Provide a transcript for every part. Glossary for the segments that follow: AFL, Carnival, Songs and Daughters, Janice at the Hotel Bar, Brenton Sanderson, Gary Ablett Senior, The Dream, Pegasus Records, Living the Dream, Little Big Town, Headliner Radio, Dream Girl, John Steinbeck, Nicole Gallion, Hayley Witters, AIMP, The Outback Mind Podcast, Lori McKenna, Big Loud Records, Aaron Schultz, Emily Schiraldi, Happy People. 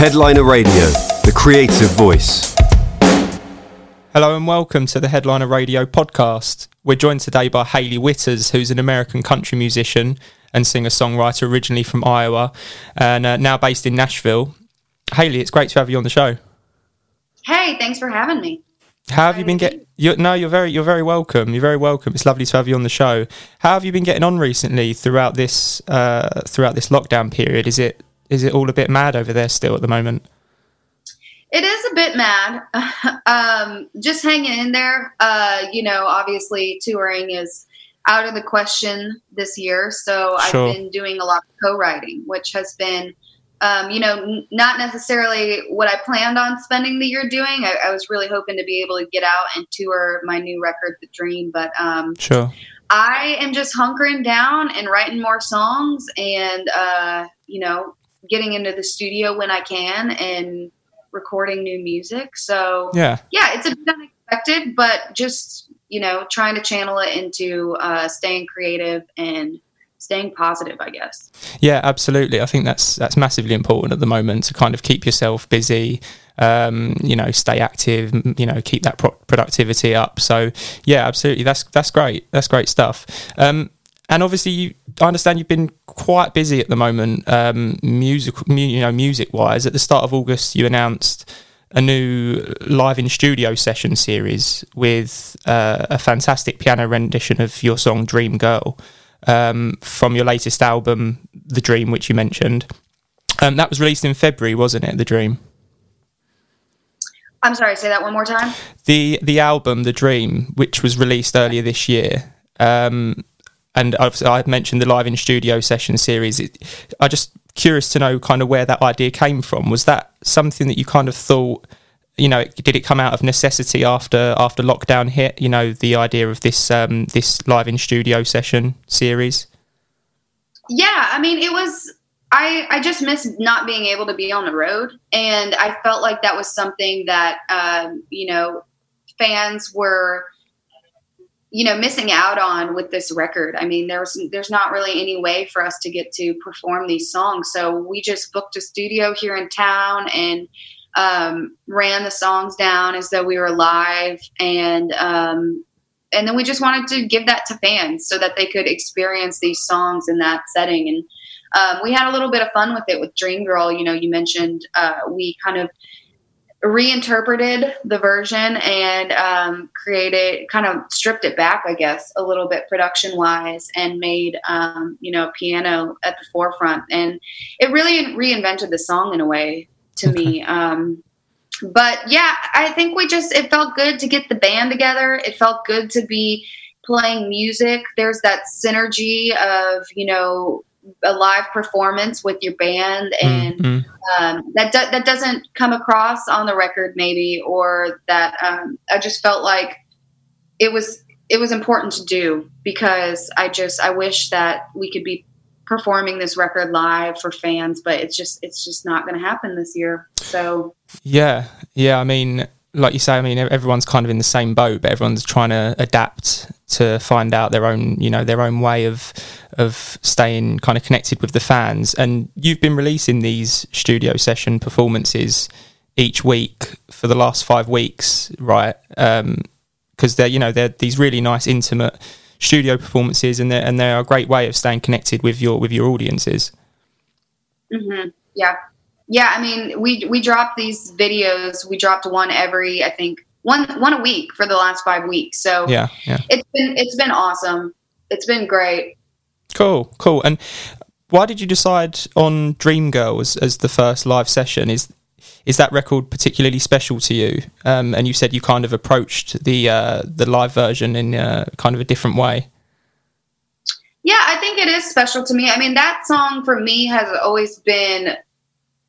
Headliner Radio, the creative voice. Hello and welcome to the Headliner Radio podcast. We're joined today by Hayley Witters, who's an American country musician and singer-songwriter originally from Iowa and now based in Nashville. Hayley, it's great to have you on the show. Hey, thanks for having me. How have you been getting... You're very welcome. You're very welcome. It's lovely to have you on the show. How have you been getting on recently throughout this lockdown period? Is it all a bit mad over there still at the moment? It is a bit mad. Just hanging in there. Obviously touring is out of the question this year, so sure. I've been doing a lot of co-writing, which has been not necessarily what I planned on spending the year doing. I was really hoping to be able to get out and tour my new record, The Dream, but sure. I am just hunkering down and writing more songs and, getting into the studio when I can and recording new music. So, yeah, it's a bit unexpected, but just, trying to channel it into staying creative and staying positive, I guess. Yeah, absolutely. I think that's massively important at the moment, to kind of keep yourself busy, stay active, keep that productivity up. So yeah, absolutely. That's great. That's great stuff. And obviously, I understand you've been quite busy at the moment, music-wise. At the start of August, you announced a new live in studio session series with a fantastic piano rendition of your song Dream Girl, from your latest album, The Dream, which you mentioned. That was released in February, wasn't it, The Dream? I'm sorry, say that one more time. The album, The Dream, which was released earlier this year. And I've mentioned the live in studio session series. I'm just curious to know kind of where that idea came from. Was that something that you kind of thought, did it come out of necessity after lockdown hit, the idea of this this live in studio session series? Yeah, it was, I just miss not being able to be on the road. And I felt like that was something that, fans were, missing out on with this record. There's not really any way for us to get to perform these songs. So we just booked a studio here in town and ran the songs down as though we were live, and then we just wanted to give that to fans so that they could experience these songs in that setting. And we had a little bit of fun with it with Dream Girl. You mentioned we kind of reinterpreted the version and stripped it back, I guess, a little bit production wise, and made piano at the forefront, and it really reinvented the song in a way to me. I think it felt good to get the band together. It felt good to be playing music. There's that synergy of a live performance with your band, and that doesn't come across on the record maybe, or that I just felt like it was important to do, because I wish that we could be performing this record live for fans, but it's just not going to happen this year. So yeah, like you say, everyone's kind of in the same boat, but everyone's trying to adapt to find out their own, their own way of staying kind of connected with the fans. And you've been releasing these studio session performances each week for the last 5 weeks, right? Because they're these really nice, intimate studio performances, and they're a great way of staying connected with your audiences. Mm-hmm. Yeah. We dropped these videos. We dropped one every, I think, one a week for the last 5 weeks. So yeah. It's been awesome. It's been great. Cool. And why did you decide on Dream Girl as the first live session? Is that record particularly special to you? And you said you kind of approached the live version in kind of a different way. Yeah, I think it is special to me. That song for me has always been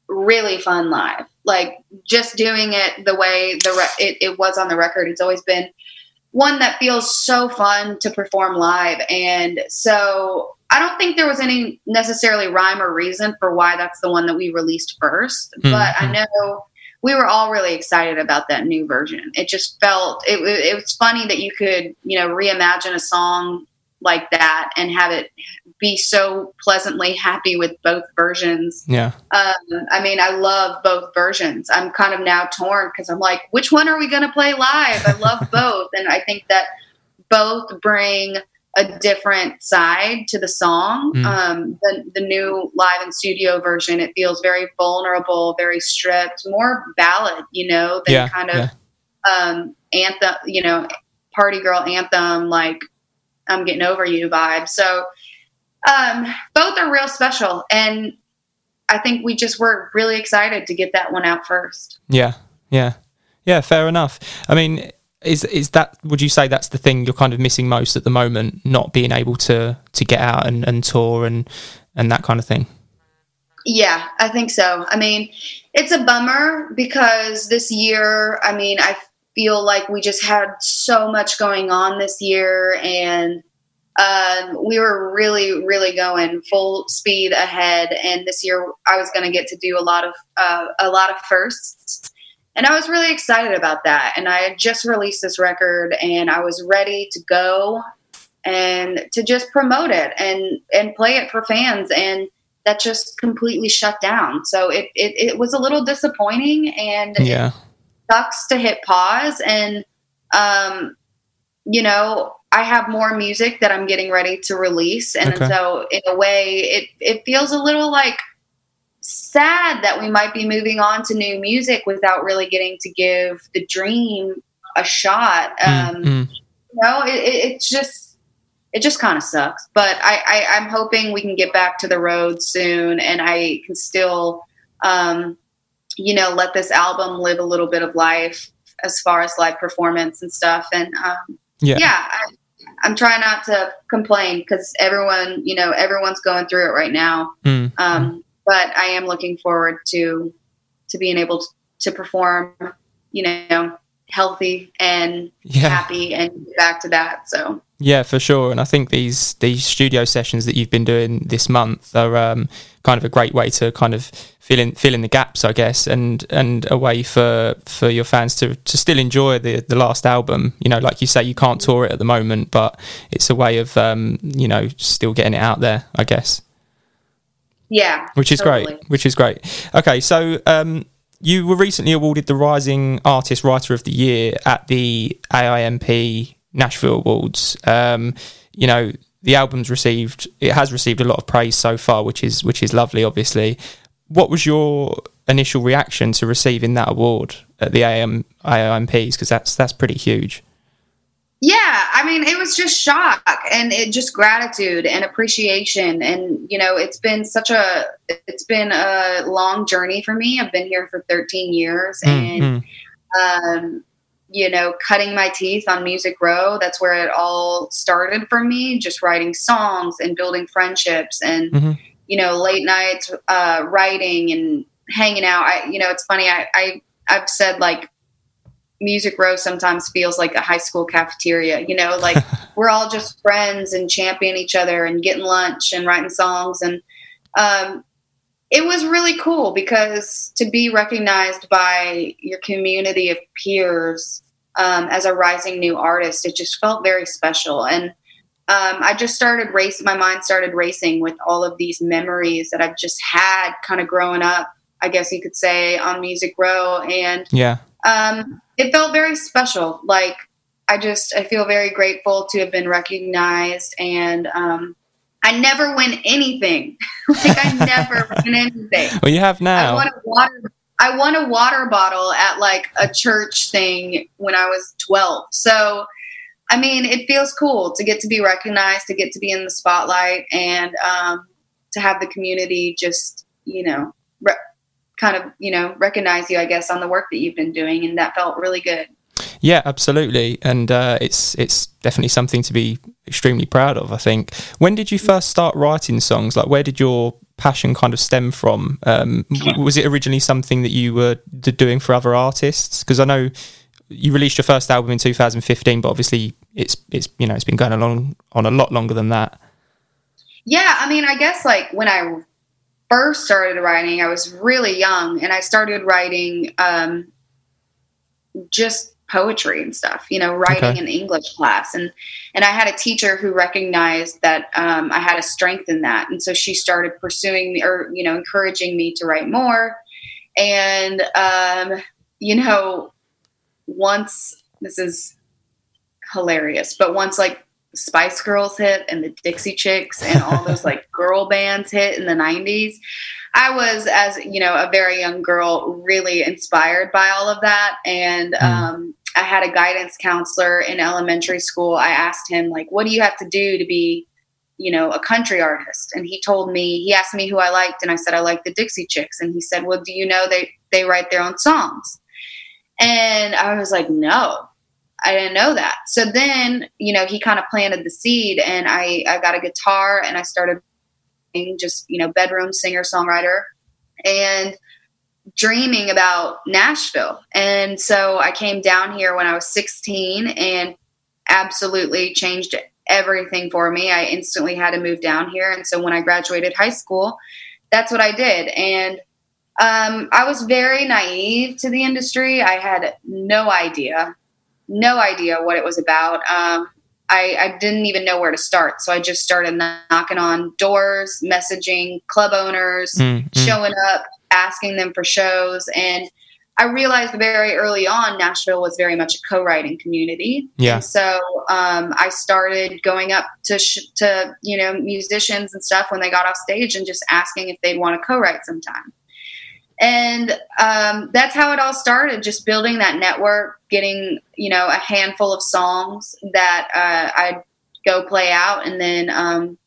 really fun live. Like, just doing it the way it was on the record, it's always been one that feels so fun to perform live. And so I don't think there was any necessarily rhyme or reason for why that's the one that we released first, but I know we were all really excited about that new version. It was funny that you could, reimagine a song like that and have it be so pleasantly happy with both versions. Yeah. I mean, I love both versions. I'm kind of now torn because I'm like, which one are we going to play live? I love both. And I think that both bring a different side to the song. The new live and studio version, it feels very vulnerable, very stripped, more ballad, you know, than anthem, you know, party girl anthem, like I'm getting over you vibe. So both are real special. And I think we just were really excited to get that one out first. Yeah. Yeah. Yeah. Fair enough. I mean, is that, would you say that's the thing you're kind of missing most at the moment, not being able to get out and tour and that kind of thing? Yeah, I think so. I mean, it's a bummer because this year, I mean, I feel like we just had so much going on this year, and we were really, really going full speed ahead. And this year I was going to get to do a lot of firsts. And I was really excited about that. And I had just released this record and I was ready to go and to just promote it and play it for fans. And that just completely shut down. So it was a little disappointing, and it sucks to hit pause. And, you know, I have more music that I'm getting ready to release. And so in a way it feels a little like, sad that we might be moving on to new music without really getting to give the dream a shot. You know, it just kind of sucks, but I'm hoping we can get back to the road soon, and I can still, you know, let this album live a little bit of life as far as live performance and stuff. And I'm trying not to complain because everyone's going through it right now. But I am looking forward to being able to perform, you know, healthy and happy and back to that. So yeah, for sure. And I think these studio sessions that you've been doing this month are kind of a great way to kind of fill in the gaps, I guess, and a way for your fans to still enjoy the last album. You know, like you say, you can't tour it at the moment, but it's a way of you know, still getting it out there, I guess. Yeah, which is great. Okay, so you were recently awarded the Rising Artist Writer of the Year at the AIMP Nashville Awards. You know, the album's has received a lot of praise so far, which is lovely, obviously. What was your initial reaction to receiving that award at the AIMPs? Because that's pretty huge. Yeah, I mean, it was just shock and just gratitude and appreciation. And, you know, it's been a long journey for me. I've been here for 13 years and, you know, cutting my teeth on Music Row. That's where it all started for me, just writing songs and building friendships and, you know, late nights writing and hanging out. You know, it's funny. I've said, like, Music Row sometimes feels like a high school cafeteria, you know, like we're all just friends and championing each other and getting lunch and writing songs. And it was really cool because to be recognized by your community of peers as a rising new artist, it just felt very special. And I just started racing. My mind started racing with all of these memories that I've just had kind of growing up, I guess you could say, on Music Row. And it felt very special. Like I feel very grateful to have been recognized, and I never win anything. Well, you have now. I won a water bottle at like a church thing when I was 12. So, I mean, it feels cool to get to be recognized, to get to be in the spotlight, and to have the community just, you know, kind of, you know, recognize you, I guess, on the work that you've been doing. And that felt really good. Yeah, absolutely. And it's definitely something to be extremely proud of, I think. When did you first start writing songs? Like, where did your passion kind of stem from? Was it originally something that you were doing for other artists? Because I know you released your first album in 2015, but obviously it's you know, it's been going along on a lot longer than that. Yeah, I mean, I guess like when I first started writing, I was really young, and I started writing just poetry and stuff, you know, writing in English class. And I had a teacher who recognized that I had a strength in that. And so she started pursuing me or, you know, encouraging me to write more. And, you know, once this is hilarious, but once like Spice Girls hit and the Dixie Chicks and all those like girl bands hit in the 90s, I was, as you know, a very young girl, really inspired by all of that. And I had a guidance counselor in elementary school. I asked him, like, what do you have to do to be, you know, a country artist? And he told me, he asked me who I liked. And I said, I like the Dixie Chicks. And he said, well, do you know they write their own songs? And I was like, no, I didn't know that. So then, you know, he kind of planted the seed, and I got a guitar and I started just, you know, bedroom singer songwriter and dreaming about Nashville. And so I came down here when I was 16 and absolutely changed everything for me. I instantly had to move down here. And so when I graduated high school, that's what I did. And I was very naive to the industry. I had no idea what it was about. I didn't even know where to start. So I just started knocking on doors, messaging club owners, showing up, asking them for shows. And I realized very early on, Nashville was very much a co-writing community. Yeah. And so I started going up to you know, musicians and stuff when they got off stage and just asking if they'd want to co-write sometime. And that's how it all started, just building that network, getting, you know, a handful of songs that I'd go play out. And then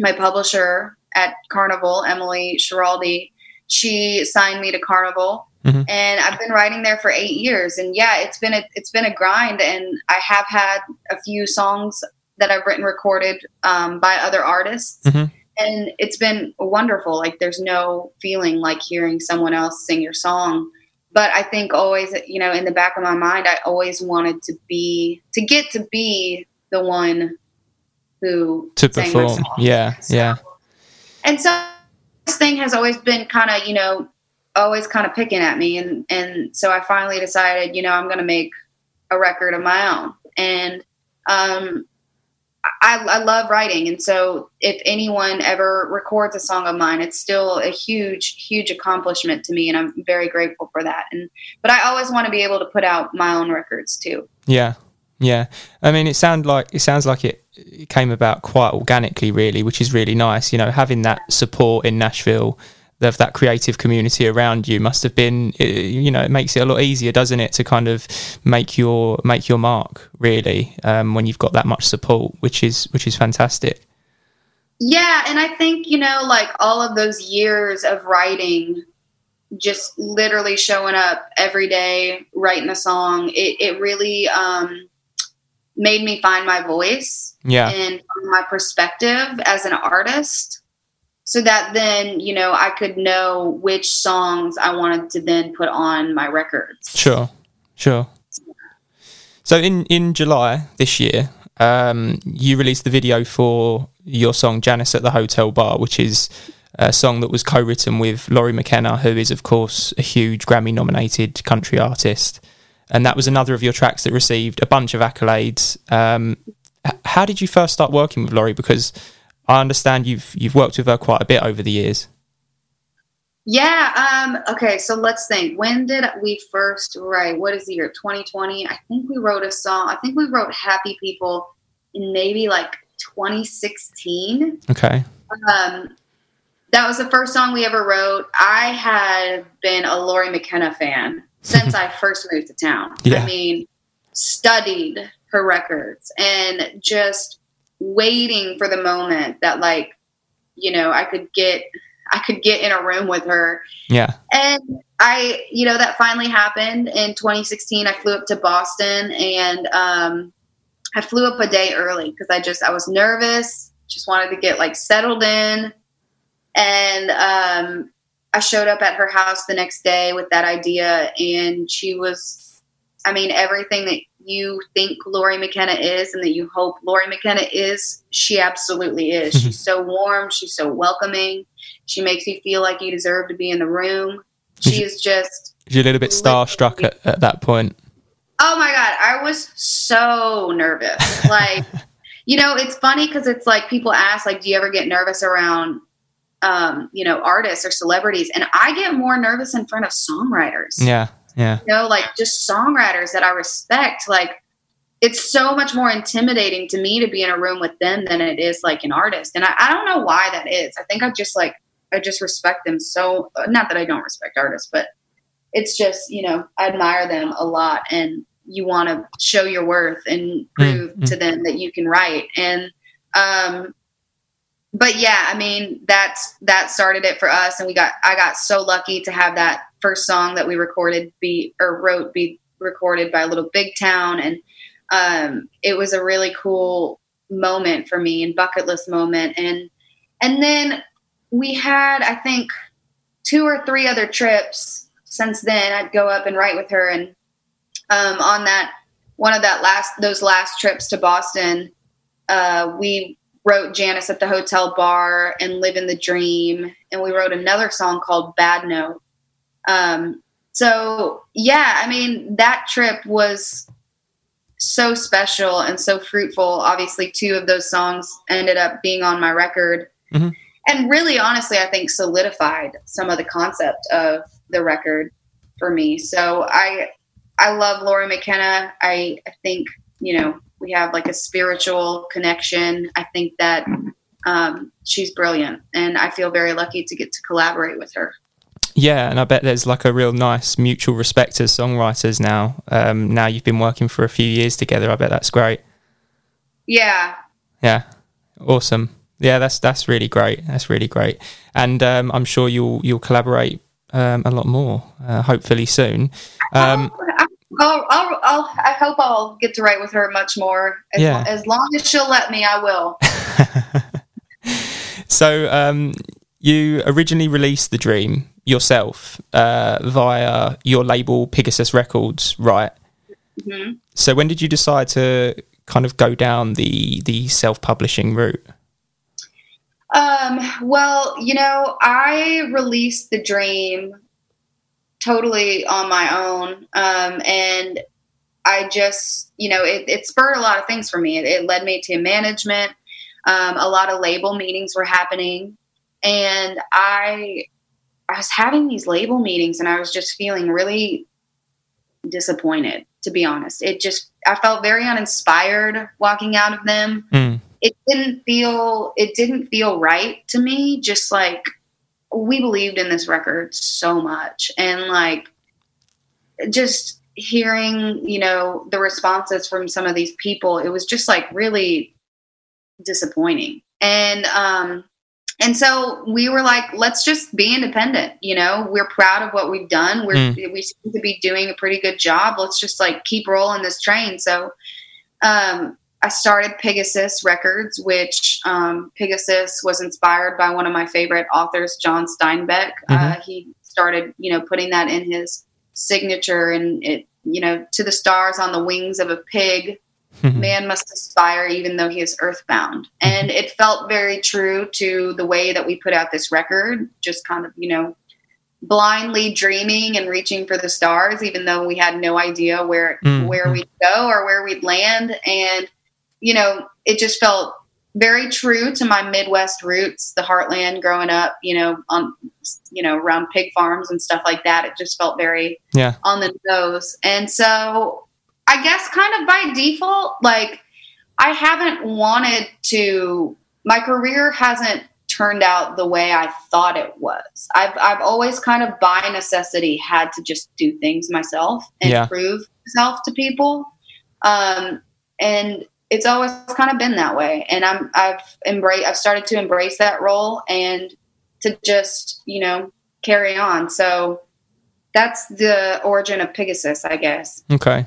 my publisher at Carnival, Emily Schiraldi, she signed me to Carnival. Mm-hmm. And I've been writing there for 8 years. And, yeah, it's been a grind. And I have had a few songs that I've written recorded by other artists. Mm-hmm. And it's been wonderful. Like, there's no feeling like hearing someone else sing your song. But I think always, you know, in the back of my mind, I always wanted to get to be the one who to sang perform. My song. Yeah, so, yeah. And so this thing has always been kind of, you know, always kind of picking at me. And so I finally decided, you know, I'm going to make a record of my own. And, I love writing. And so if anyone ever records a song of mine, it's still a huge, huge accomplishment to me. And I'm very grateful for that. But I always want to be able to put out my own records too. Yeah. Yeah. I mean, it sounds like it came about quite organically really, which is really nice. You know, having that support in Nashville of that creative community around you must have been, you know, it makes it a lot easier, doesn't it, to kind of make your mark really, when you've got that much support, which is fantastic. Yeah. And I think, you know, like all of those years of writing, just literally showing up every day, writing a song, it really, made me find my voice and my perspective as an artist. So that then, you know, I could know which songs I wanted to then put on my records. Sure. So in July this year, you released the video for your song Janice at the Hotel Bar, which is a song that was co-written with Lori McKenna, who is, of course, a huge Grammy-nominated country artist. And that was another of your tracks that received a bunch of accolades. How did you first start working with Lori? Because I understand you've worked with her quite a bit over the years. Yeah. Okay. So let's think. When did we first write? What is the year? 2020. I think we wrote a song. I think we wrote Happy People in maybe like 2016. Okay. That was the first song we ever wrote. I had been a Lori McKenna fan since I first moved to town. Yeah. I mean, studied her records and just waiting for the moment that, like, you know, I could get in a room with her. Yeah. And I, you know, that finally happened in 2016. I flew up to Boston and, I flew up a day early cause I was nervous, just wanted to get like settled in. And, I showed up at her house the next day with that idea, and she was, I mean, everything that you think Lori McKenna is and that you hope Lori McKenna is, she absolutely is. She's so warm. She's so welcoming. She makes you feel like you deserve to be in the room. She is just... You're a little bit starstruck at that point. Oh my God, I was so nervous. Like, you know, it's funny because it's like people ask, like, do you ever get nervous around, you know, artists or celebrities? And I get more nervous in front of songwriters. Yeah, yeah. You know, like just songwriters that I respect. Like, it's so much more intimidating to me to be in a room with them than it is like an artist. And I don't know why that is. I think I just like, I just respect them so, not that I don't respect artists, but it's just, you know, I admire them a lot, and you want to show your worth and prove to them that you can write. And, but yeah, I mean, that started it for us. And I got so lucky to have that first song that we recorded be recorded by Little Big Town. And, it was a really cool moment for me and bucket list moment. And then we had, I think, 2 or 3 other trips since then. I'd go up and write with her. And, on that, one of those last trips to Boston, we wrote Janice at the Hotel Bar and Living the Dream. And we wrote another song called Bad Note. So yeah, I mean, that trip was so special and so fruitful. Obviously 2 of those songs ended up being on my record. Mm-hmm. And really, honestly, I think solidified some of the concept of the record for me. So I love Lori McKenna. I think, you know, we have like a spiritual connection. I think that she's brilliant, and I feel very lucky to get to collaborate with her. Yeah, and I bet there's like a real nice mutual respect as songwriters now. Now you've been working for a few years together. I bet that's great. Yeah. Yeah. Awesome. Yeah, that's really great. That's really great. And I'm sure you'll collaborate a lot more, hopefully soon. I hope I'll get to write with her much more. As long as she'll let me, I will. So you originally released The Dream yourself via your label Pegasus Records, right? Mm-hmm. So when did you decide to kind of go down the self-publishing route? Well, you know, I released The Dream totally on my own. And I just, you know, it spurred a lot of things for me. It led me to management. A lot of label meetings were happening, and I was having these label meetings, and I was just feeling really disappointed, to be honest. I felt very uninspired walking out of them. Mm. It didn't feel right to me. Just like, we believed in this record so much, and like just hearing, you know, the responses from some of these people, it was just like really disappointing. And so we were like, let's just be independent. You know, we're proud of what we've done. We seem to be doing a pretty good job. Let's just like keep rolling this train. So, I started Pegasus Records, which Pegasus was inspired by one of my favorite authors, John Steinbeck. Mm-hmm. He started, you know, putting that in his signature, and it, you know, to the stars on the wings of a pig, mm-hmm. man must aspire even though he is earthbound. Mm-hmm. And it felt very true to the way that we put out this record, just kind of, you know, blindly dreaming and reaching for the stars, even though we had no idea where we'd go or where we'd land. And, you know, it just felt very true to my Midwest roots, the heartland, growing up, you know, around pig farms and stuff like that. It just felt very on the nose. And so I guess kind of by default, like, I haven't wanted to, my career hasn't turned out the way I thought it was. I've always kind of by necessity had to just do things myself and prove myself to people. And it's always kind of been that way. And I've started to embrace that role and to just, you know, carry on. So that's the origin of Pegasus, I guess. Okay.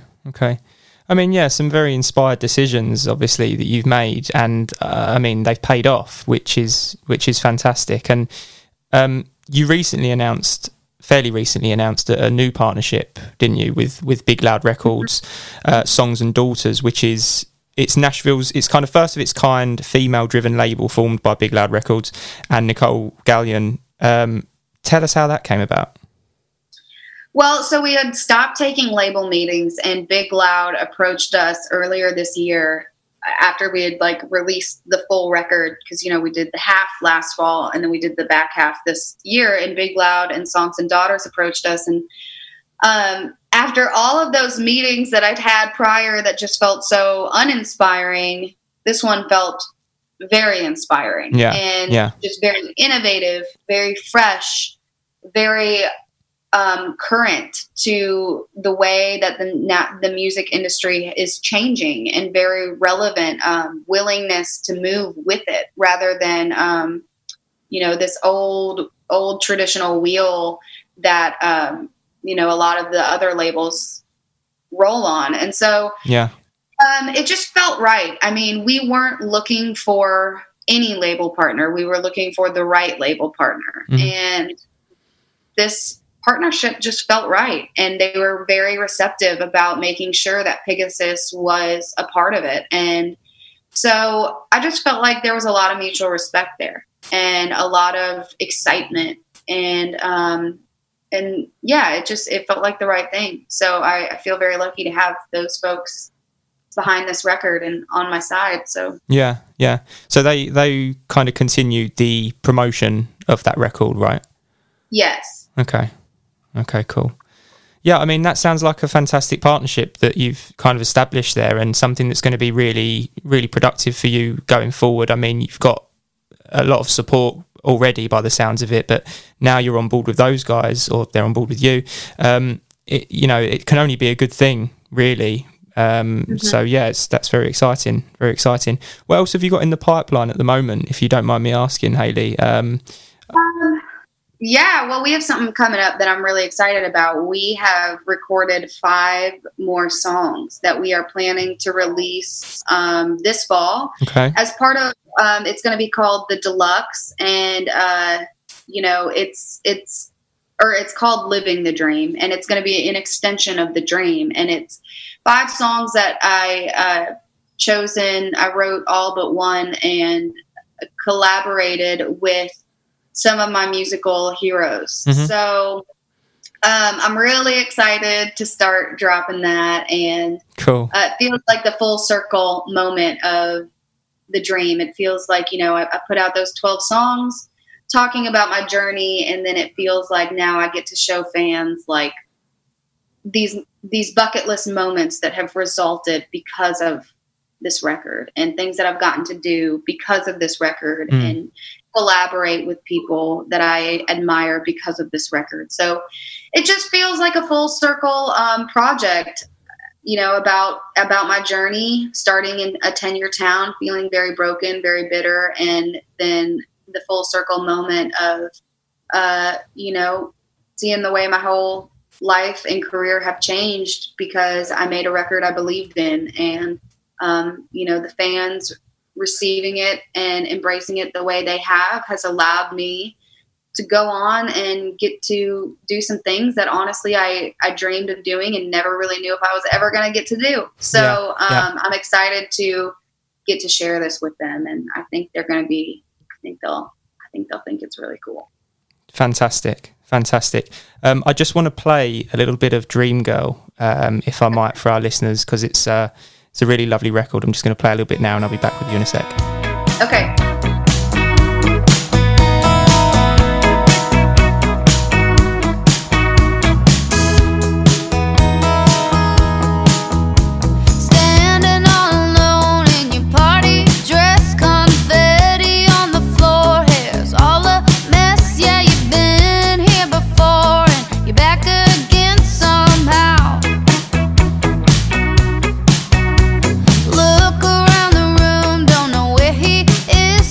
I mean, yeah, some very inspired decisions, obviously, that you've made, and I mean, they've paid off, which is fantastic. And you fairly recently announced a new partnership, didn't you, with Big Loud Records, Songs and Daughters, which is it's kind of first of its kind female-driven label formed by Big Loud Records and Nicole Gallion. Tell us how that came about. Well, so we had stopped taking label meetings, and Big Loud approached us earlier this year after we had released the full record, because, you know, we did the half last fall and then we did the back half this year, and Big Loud and Songs and Daughters approached us. And after all of those meetings that I'd had prior that just felt so uninspiring, this one felt very inspiring and just very innovative, very fresh, very current to the way that the music industry is changing, and very relevant willingness to move with it rather than, this old traditional wheel that, a lot of the other labels roll on. And so, it just felt right. I mean, we weren't looking for any label partner. We were looking for the right label partner, and this partnership just felt right. And they were very receptive about making sure that Pegasus was a part of it. And so I just felt like there was a lot of mutual respect there and a lot of excitement. And yeah, it felt like the right thing. So I feel very lucky to have those folks behind this record and on my side. So yeah. So they kind of continued the promotion of that record, right? Yes. Okay, cool. Yeah, I mean, that sounds like a fantastic partnership that you've kind of established there, and something that's going to be really, really productive for you going forward. I mean, you've got a lot of support already by the sounds of it, but now you're on board with those guys, or they're on board with you. It can only be a good thing, really. So, that's very exciting, very exciting. What else have you got in the pipeline at the moment, if you don't mind me asking, Hayley? Yeah, well, we have something coming up that I'm really excited about. We have recorded 5 more songs that we are planning to release this fall. Okay. As part of, it's going to be called The Deluxe, and it's called Living the Dream, and it's going to be an extension of The Dream, and it's 5 songs that I chosen. I wrote all but one and collaborated with some of my musical heroes. So I'm really excited to start dropping that. And cool. It feels like the full circle moment of The Dream. It feels like, I put out those 12 songs talking about my journey. And then it feels like now I get to show fans like these bucket list moments that have resulted because of this record, and things that I've gotten to do because of this record, and collaborate with people that I admire because of this record. So it just feels like a full circle project, about my journey, starting in a 10-year town, feeling very broken, very bitter. And then the full circle moment of, seeing the way my whole life and career have changed because I made a record I believed in, and, the fans receiving it and embracing it the way they have has allowed me to go on and get to do some things that honestly I dreamed of doing and never really knew if I was ever going to get to do. So I'm excited to get to share this with them, and I think they're going to be, I think they'll think it's really cool. Fantastic. I just want to play a little bit of Dream Girl, if I might, for our listeners, because it's a really lovely record. I'm just going to play a little bit now, and I'll be back with you in a sec. Okay. Is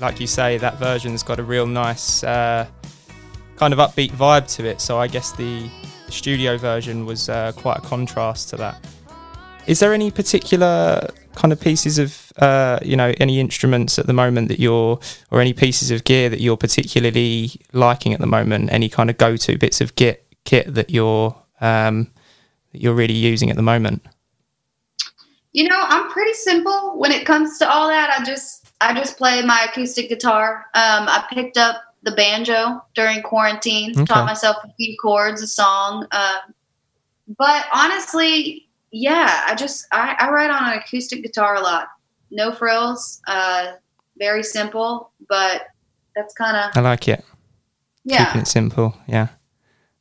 like you say, that version's got a real nice kind of upbeat vibe to it. So I guess the studio version was quite a contrast to that. Is there any particular kind of pieces of, any instruments at the moment that or any pieces of gear that you're particularly liking at the moment? Any kind of go-to bits of kit that you're really using at the moment? I'm pretty simple when it comes to all that. I just play my acoustic guitar. I picked up the banjo during quarantine, taught myself a few chords, a song. But honestly, yeah, I write on an acoustic guitar a lot. No frills, very simple, but that's kind of... I like it. Yeah. Keeping it simple, yeah.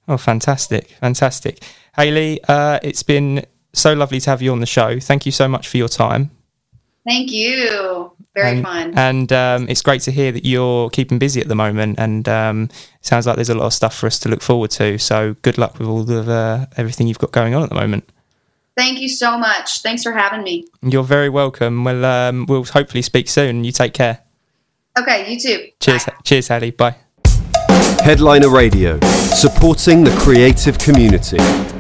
Oh, fantastic, fantastic. Hayley, it's been so lovely to have you on the show. Thank you so much for your time. Thank you. Very fun. And it's great to hear that you're keeping busy at the moment, and it sounds like there's a lot of stuff for us to look forward to. So good luck with all of everything you've got going on at the moment. Thank you so much. Thanks for having me. You're very welcome. Well, we'll hopefully speak soon. You take care. Okay, you too. Cheers. Bye. Cheers, Hayley. Bye. Headliner Radio, supporting the creative community.